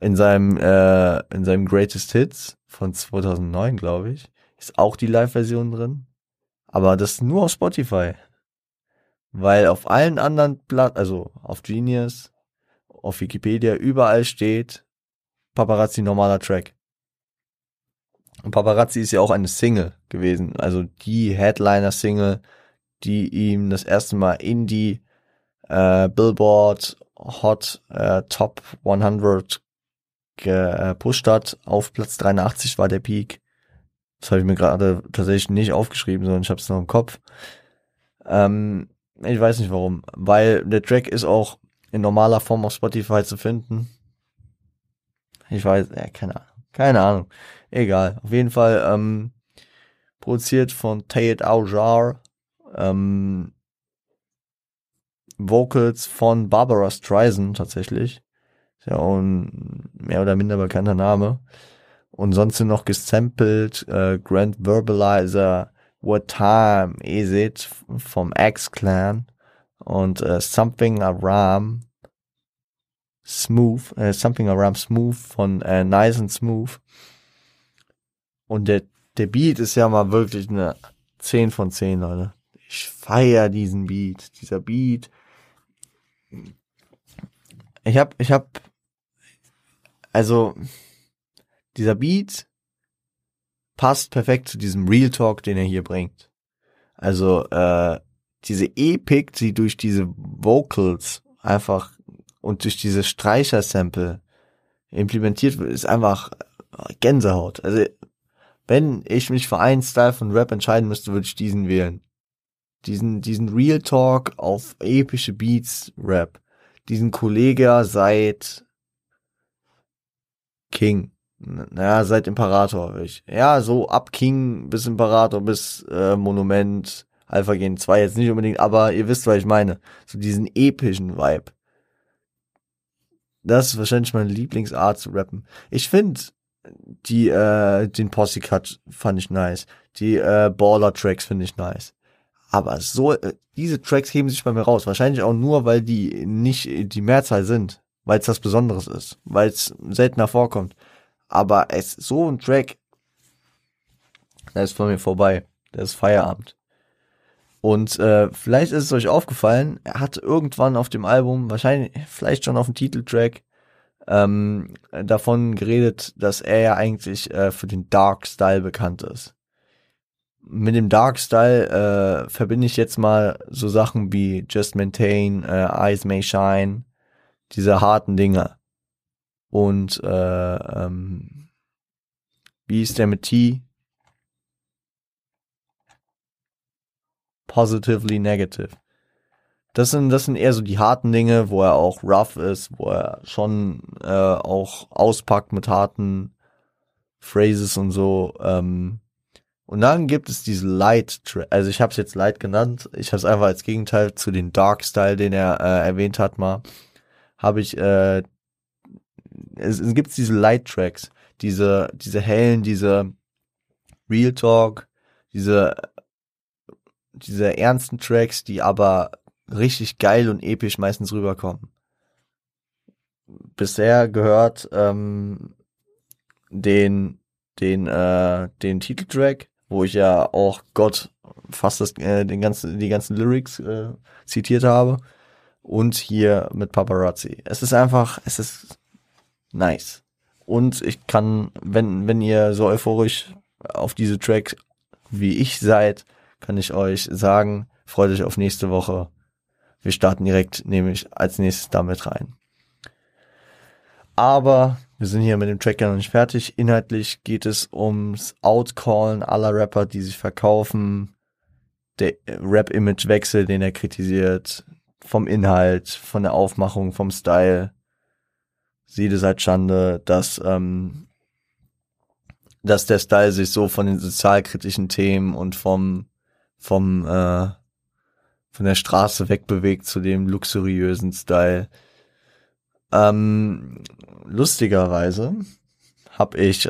In seinem Greatest Hits von 2009, glaube ich, ist auch die Live-Version drin. Aber das nur auf Spotify. Weil auf allen anderen also auf Genius, auf Wikipedia, überall steht Paparazzi normaler Track. Und Paparazzi ist ja auch eine Single gewesen, also die Headliner-Single, die ihm das erste Mal in die Billboard Hot Top 100 gepusht hat. Auf Platz 83 war der Peak. Das habe ich mir gerade tatsächlich nicht aufgeschrieben, sondern ich habe es noch im Kopf. Ich weiß nicht warum, weil der Track ist auch in normaler Form auf Spotify zu finden. Ich weiß, keine Ahnung. Egal, auf jeden Fall produziert von Thayod Ausar, Vocals von Barbara Streisand tatsächlich. Ist ja auch ein mehr oder minder bekannter Name. Und sonst sind noch gesampelt Grand Verbalizer, What Time Is It vom X-Clan und Something Around Smooth von Nice and Smooth. Und der Beat ist ja mal wirklich eine 10 von 10, Leute. ich feiere diesen Beat, dieser Beat. Also dieser Beat passt perfekt zu diesem Real Talk, den er hier bringt. Also diese Epik, die durch diese Vocals einfach und durch diese Streicher-Sample implementiert wird, ist einfach Gänsehaut. Also wenn ich mich für einen Style von Rap entscheiden müsste, würde ich diesen wählen. Diesen Real Talk auf epische Beats Rap. Diesen Kollega seit King. Naja, seit Imperator. Ja, so ab King bis Imperator bis Monument, Alpha Gen 2 jetzt nicht unbedingt, aber ihr wisst, was ich meine. So diesen epischen Vibe. Das ist wahrscheinlich meine Lieblingsart zu rappen. Ich finde den Posse-Cut fand ich nice. Die Baller-Tracks finde ich nice. Aber so diese Tracks heben sich bei mir raus. Wahrscheinlich auch nur, weil die nicht die Mehrzahl sind. Weil es was Besonderes ist. Weil es seltener vorkommt. Aber so ein Track, der ist von mir vorbei. Der ist Feierabend. Und vielleicht ist es euch aufgefallen, er hat irgendwann auf dem Album, wahrscheinlich vielleicht schon auf dem Titeltrack, davon geredet, dass er ja eigentlich für den Dark Style bekannt ist. Mit dem Dark Style verbinde ich jetzt mal so Sachen wie Just Maintain, Eyes May Shine, diese harten Dinger. Und wie ist der mit T? Positively Negative. Das sind eher so die harten Dinge, wo er auch rough ist, wo er schon auch auspackt mit harten Phrases und so. Und dann gibt es diese Light, also ich habe es jetzt Light genannt, ich habe es einfach als Gegenteil zu den Dark Style, den er erwähnt hat mal, habe ich, es gibt diese Light Tracks, diese hellen, diese Real Talk, diese ernsten Tracks, die aber richtig geil und episch meistens rüberkommen. Bisher gehört den Titeltrack, wo ich ja auch Gott fast die ganzen Lyrics zitiert habe, und hier mit Paparazzi. Es ist nice. Und ich kann, wenn ihr so euphorisch auf diese Tracks wie ich seid, kann ich euch sagen, freut euch auf nächste Woche. Wir starten direkt nämlich als nächstes damit rein. Aber wir sind hier mit dem Track ja noch nicht fertig. Inhaltlich geht es ums Outcallen aller Rapper, die sich verkaufen. Der Rap-Image-Wechsel, den er kritisiert. Vom Inhalt, von der Aufmachung, vom Style. Siede seit Schande, dass der Style sich so von den sozialkritischen Themen und von der Straße wegbewegt zu dem luxuriösen Style. Lustigerweise habe ich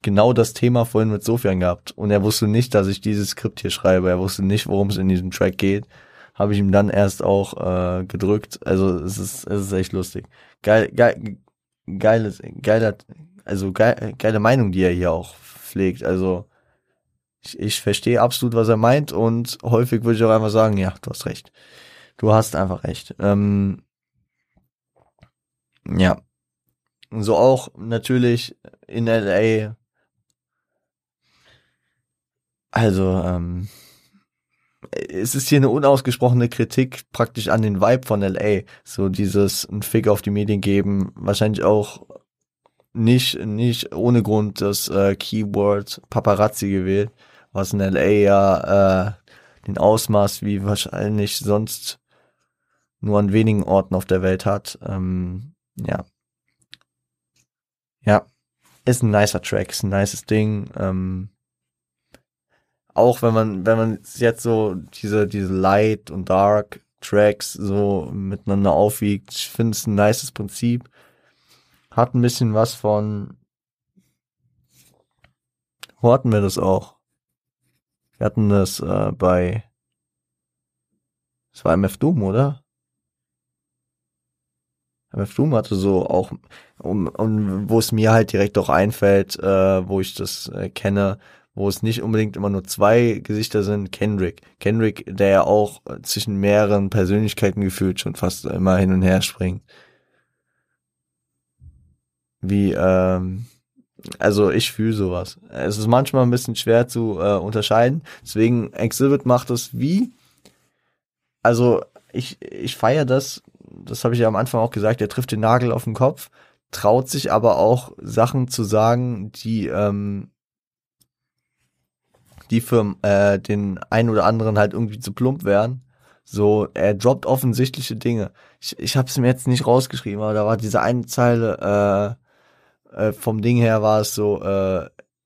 genau das Thema vorhin mit Sofian gehabt und er wusste nicht, dass ich dieses Skript hier schreibe, er wusste nicht, worum es in diesem Track geht, habe ich ihm dann erst auch gedrückt, also es ist echt lustig. Geile Meinung, die er hier auch pflegt, also ich verstehe absolut, was er meint und häufig würde ich auch einfach sagen, ja, du hast recht, du hast einfach recht. Ja, so auch natürlich in LA, also es ist hier eine unausgesprochene Kritik praktisch an den Vibe von LA, so dieses ein Fick auf die Medien geben, wahrscheinlich auch nicht ohne Grund das Keyword Paparazzi gewählt, was in LA ja den Ausmaß wie wahrscheinlich sonst nur an wenigen Orten auf der Welt hat, Ja, ist ein nicer Track, ist ein nices Ding. Auch wenn man jetzt so diese Light und Dark Tracks so miteinander aufwiegt, ich finde es ein nices Prinzip. Hat ein bisschen was von, wo hatten wir das auch? Wir hatten das es war MF Doom, oder? MF Doom hatte so auch, und wo es mir halt direkt auch einfällt, wo ich das kenne, wo es nicht unbedingt immer nur zwei Gesichter sind, Kendrick, der ja auch zwischen mehreren Persönlichkeiten gefühlt schon fast immer hin und her springt. Also ich fühle sowas. Es ist manchmal ein bisschen schwer zu unterscheiden, deswegen Xzibit macht es wie, also ich feiere das habe ich ja am Anfang auch gesagt, der trifft den Nagel auf den Kopf, traut sich aber auch Sachen zu sagen, die für den einen oder anderen halt irgendwie zu plump wären. So, er droppt offensichtliche Dinge. Ich habe es mir jetzt nicht rausgeschrieben, aber da war diese eine Zeile, vom Ding her war es so,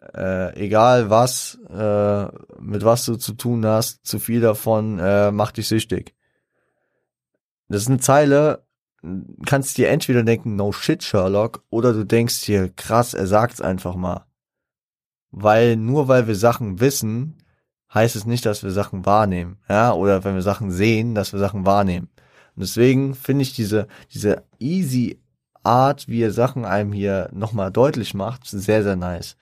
egal was, mit was du zu tun hast, zu viel davon macht dich süchtig. Das ist eine Zeile, kannst dir entweder denken, no shit, Sherlock, oder du denkst dir, krass, er sagt's einfach mal. Weil nur weil wir Sachen wissen, heißt es nicht, dass wir Sachen wahrnehmen, ja, oder wenn wir Sachen sehen, dass wir Sachen wahrnehmen. Und deswegen finde ich diese easy Art, wie er Sachen einem hier nochmal deutlich macht, sehr, sehr nice.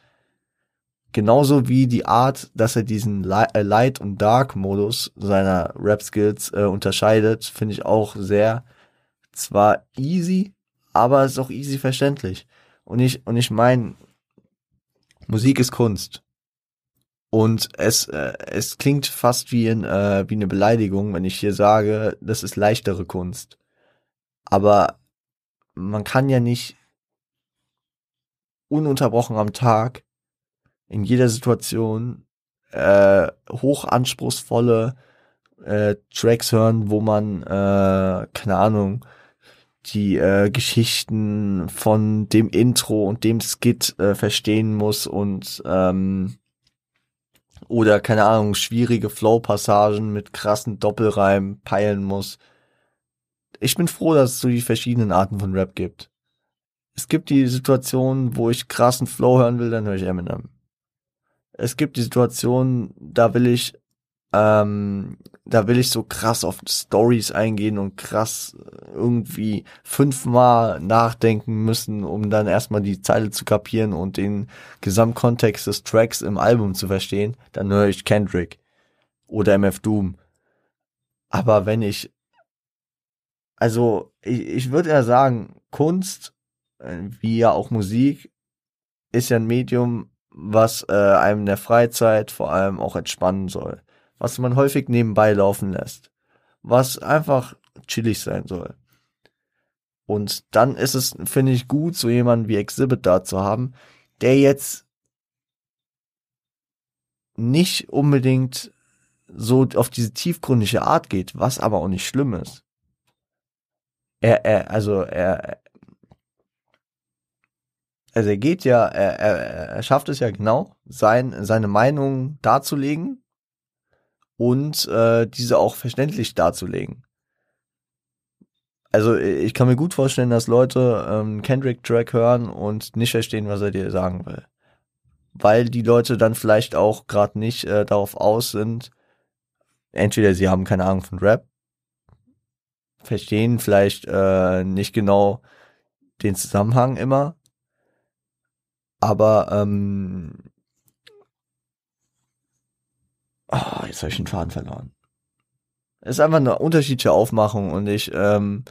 Genauso wie die Art, dass er diesen Light- und Dark-Modus seiner Rap-Skills unterscheidet, finde ich auch sehr, zwar easy, aber es ist auch easy verständlich. Und ich meine, Musik ist Kunst. Und es klingt fast wie eine Beleidigung, wenn ich hier sage, das ist leichtere Kunst. Aber man kann ja nicht ununterbrochen am Tag in jeder Situation hochanspruchsvolle Tracks hören, wo man, keine Ahnung, die Geschichten von dem Intro und dem Skit verstehen muss und oder, keine Ahnung, schwierige Flow-Passagen mit krassen Doppelreimen peilen muss. Ich bin froh, dass es so die verschiedenen Arten von Rap gibt. Es gibt die Situationen, wo ich krassen Flow hören will, dann höre ich Eminem. Es gibt die Situationen, da will ich so krass auf Stories eingehen und krass irgendwie 5-mal nachdenken müssen, um dann erstmal die Zeile zu kapieren und den Gesamtkontext des Tracks im Album zu verstehen, dann höre ich Kendrick oder MF Doom. Aber wenn ich, also ich würde ja sagen, Kunst, wie ja auch Musik, ist ja ein Medium, was einem in der Freizeit vor allem auch entspannen soll. Was man häufig nebenbei laufen lässt, was einfach chillig sein soll. Und dann ist es, finde ich, gut, so jemanden wie Xzibit da zu haben, der jetzt nicht unbedingt so auf diese tiefgründige Art geht, was aber auch nicht schlimm ist. Er schafft es ja genau, seine Meinung darzulegen, und diese auch verständlich darzulegen. Also ich kann mir gut vorstellen, dass Leute Kendrick-Track hören und nicht verstehen, was er dir sagen will. Weil die Leute dann vielleicht auch gerade nicht darauf aus sind, entweder sie haben keine Ahnung von Rap, verstehen vielleicht nicht genau den Zusammenhang immer, aber jetzt habe ich den Faden verloren. Es ist einfach eine unterschiedliche Aufmachung und ich bin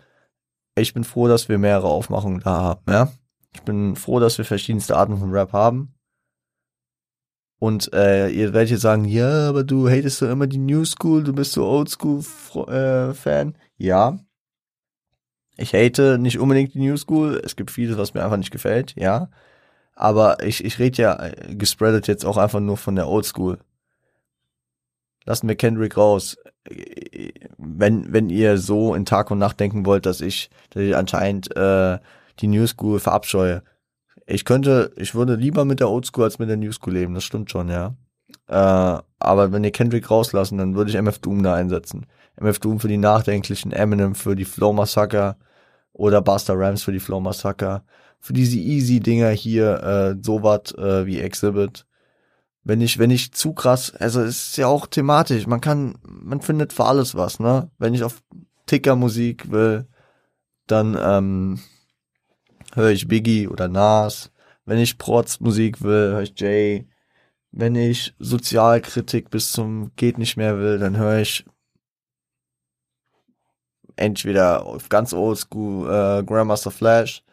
froh, dass wir mehrere Aufmachungen da haben, ja. Ich bin froh, dass wir verschiedenste Arten von Rap haben. Und ihr werdet jetzt sagen, ja, aber du hatest doch immer die New School, du bist so Old School Fan. Ja. Ich hate nicht unbedingt die New School, es gibt vieles, was mir einfach nicht gefällt, ja. Aber ich rede ja gespreadet jetzt auch einfach nur von der Old School. Lassen wir Kendrick raus. Wenn ihr so in Tag und Nacht denken wollt, dass ich anscheinend die New School verabscheue. Ich würde lieber mit der Old School als mit der New School leben, das stimmt schon, ja. Aber wenn ihr Kendrick rauslassen, dann würde ich MF Doom da einsetzen. MF Doom für die Nachdenklichen, Eminem für die Flow Massacre oder Busta Rhymes für die Flow Massacre. Für diese Easy-Dinger hier, sowas wie Xzibit. Wenn ich zu krass, also es ist ja auch thematisch, man findet für alles was, ne? Wenn ich auf Ticker-Musik will, dann höre ich Biggie oder Nas. Wenn ich Protz-Musik will, höre ich Jay. Wenn ich Sozialkritik bis zum geht nicht mehr will, dann höre ich entweder auf ganz oldschool Grandmaster Flash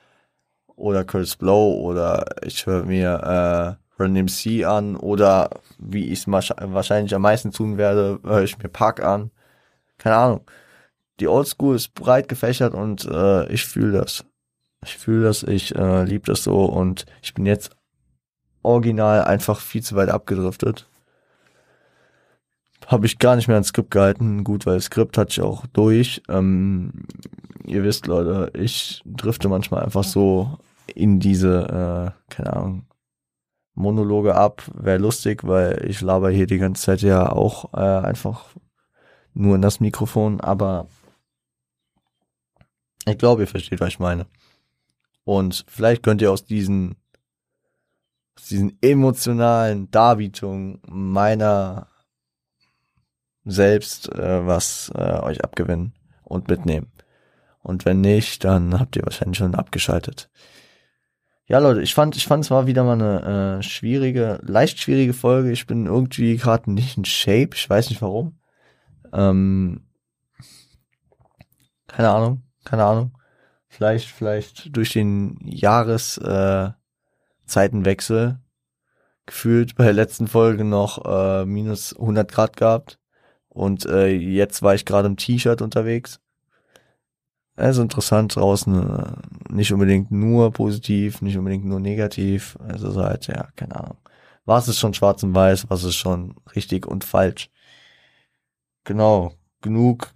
oder Curtis Blow oder ich höre mir Run DMC an oder wie ich es wahrscheinlich am meisten tun werde, höre ich mir Park an. Keine Ahnung. Die Oldschool ist breit gefächert und ich fühle das. Ich liebe das so und ich bin jetzt original einfach viel zu weit abgedriftet. Habe ich gar nicht mehr an Skript gehalten. Gut, weil Skript hatte ich auch durch. Ihr wisst, Leute, ich drifte manchmal einfach so in diese, keine Ahnung, Monologe ab. Wäre lustig, weil ich laber hier die ganze Zeit ja auch einfach nur in das Mikrofon. Aber ich glaube, ihr versteht, was ich meine. Und vielleicht könnt ihr aus diesen emotionalen Darbietungen meiner selbst was euch abgewinnen und mitnehmen. Und wenn nicht, dann habt ihr wahrscheinlich schon abgeschaltet. Ja, Leute, ich fand es war wieder mal eine leicht schwierige Folge. Ich bin irgendwie gerade nicht in Shape. Ich weiß nicht warum. Keine Ahnung. Vielleicht durch den Jahreszeitenwechsel gefühlt bei der letzten Folge noch minus 100 Grad gehabt. Und jetzt war ich gerade im T-Shirt unterwegs. Also interessant draußen, nicht unbedingt nur positiv, nicht unbedingt nur negativ. Also seit, ja, keine Ahnung. Was ist schon schwarz und weiß, was ist schon richtig und falsch? Genau, genug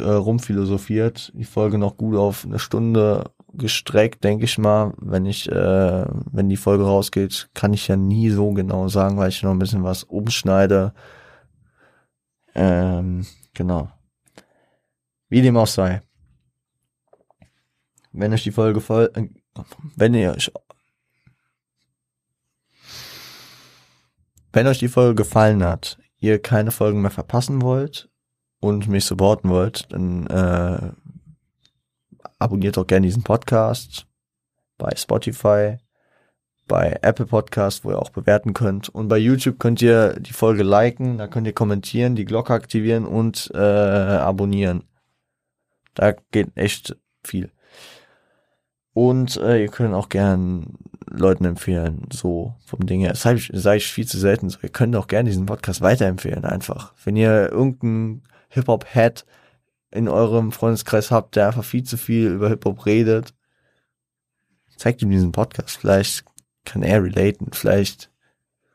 rumphilosophiert. Die Folge noch gut auf eine Stunde gestreckt, denke ich mal. Wenn die Folge rausgeht, kann ich ja nie so genau sagen, weil ich noch ein bisschen was umschneide. Genau. Wie dem auch sei. Wenn euch die Folge gefallen hat, ihr keine Folgen mehr verpassen wollt und mich supporten wollt, dann abonniert doch gerne diesen Podcast bei Spotify, bei Apple Podcast, wo ihr auch bewerten könnt. Und bei YouTube könnt ihr die Folge liken, da könnt ihr kommentieren, die Glocke aktivieren und abonnieren. Da geht echt viel. Und ihr könnt auch gerne Leuten empfehlen, so vom Ding her. Das sage ich viel zu selten. So, ihr könnt auch gerne diesen Podcast weiterempfehlen, einfach. Wenn ihr irgendeinen Hip-Hop-Head in eurem Freundeskreis habt, der einfach viel zu viel über Hip-Hop redet, zeigt ihm diesen Podcast. Vielleicht kann er relaten, vielleicht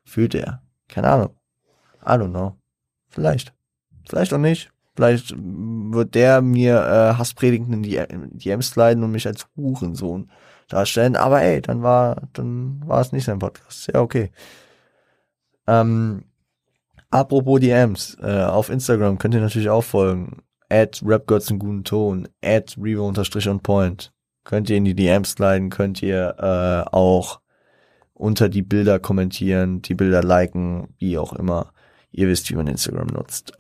fühlt er. Keine Ahnung. I don't know. Vielleicht. Vielleicht auch nicht. Vielleicht wird der mir Hasspredigten in die DMs leiden und mich als Hurensohn darstellen. Aber ey, dann war es nicht sein Podcast. Ja, okay. Apropos DMs. Auf Instagram könnt ihr natürlich auch folgen. @rapgirls im guten Ton. @revo_onpoint. Könnt ihr in die DMs leiden. Könnt ihr auch unter die Bilder kommentieren, die Bilder liken, wie auch immer. Ihr wisst, wie man Instagram nutzt.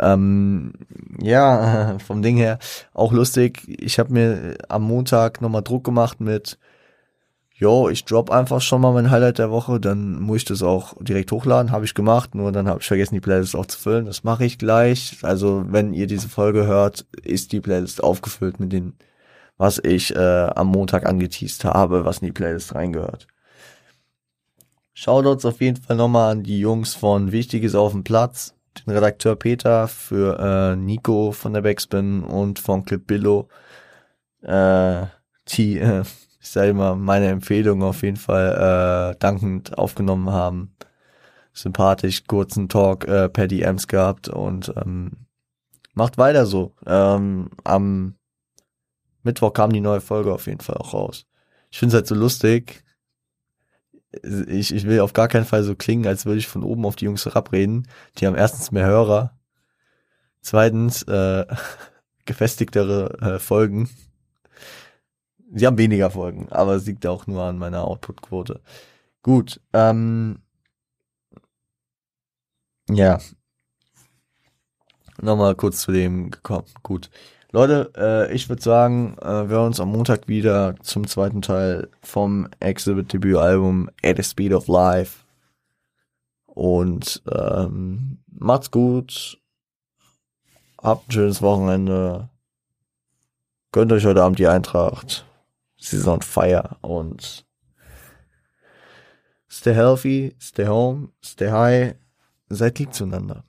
Ja, vom Ding her auch lustig. Ich habe mir am Montag nochmal Druck gemacht mit, ich drop einfach schon mal mein Highlight der Woche, dann muss ich das auch direkt hochladen. Habe ich gemacht, nur dann habe ich vergessen, die Playlist auch zu füllen. Das mache ich gleich. Also wenn ihr diese Folge hört, ist die Playlist aufgefüllt mit dem, was ich am Montag angeteased habe, was in die Playlist reingehört. Shoutouts auf jeden Fall nochmal an die Jungs von Wichtiges auf dem Platz, den Redakteur Peter, für Nico von der Backspin und von Clip Billo. Die ich sage immer, meine Empfehlung auf jeden Fall dankend aufgenommen haben. Sympathisch, kurzen Talk per DMs gehabt und macht weiter so. Am Mittwoch kam die neue Folge auf jeden Fall auch raus. Ich finde es halt so lustig. Ich will auf gar keinen Fall so klingen, als würde ich von oben auf die Jungs herabreden. Die haben erstens mehr Hörer, zweitens gefestigtere Folgen. Sie haben weniger Folgen, aber es liegt auch nur an meiner Output-Quote. Gut, ja. Nochmal kurz zu dem gekommen. Gut. Leute, ich würde sagen, wir hören uns am Montag wieder zum zweiten Teil vom Xzibit-Debütalbum At The Speed Of Life. Und macht's gut. Habt ein schönes Wochenende. Gönnt euch heute Abend die Eintracht. She's on fire. Und stay healthy, stay home, stay high. Seid lieb zueinander.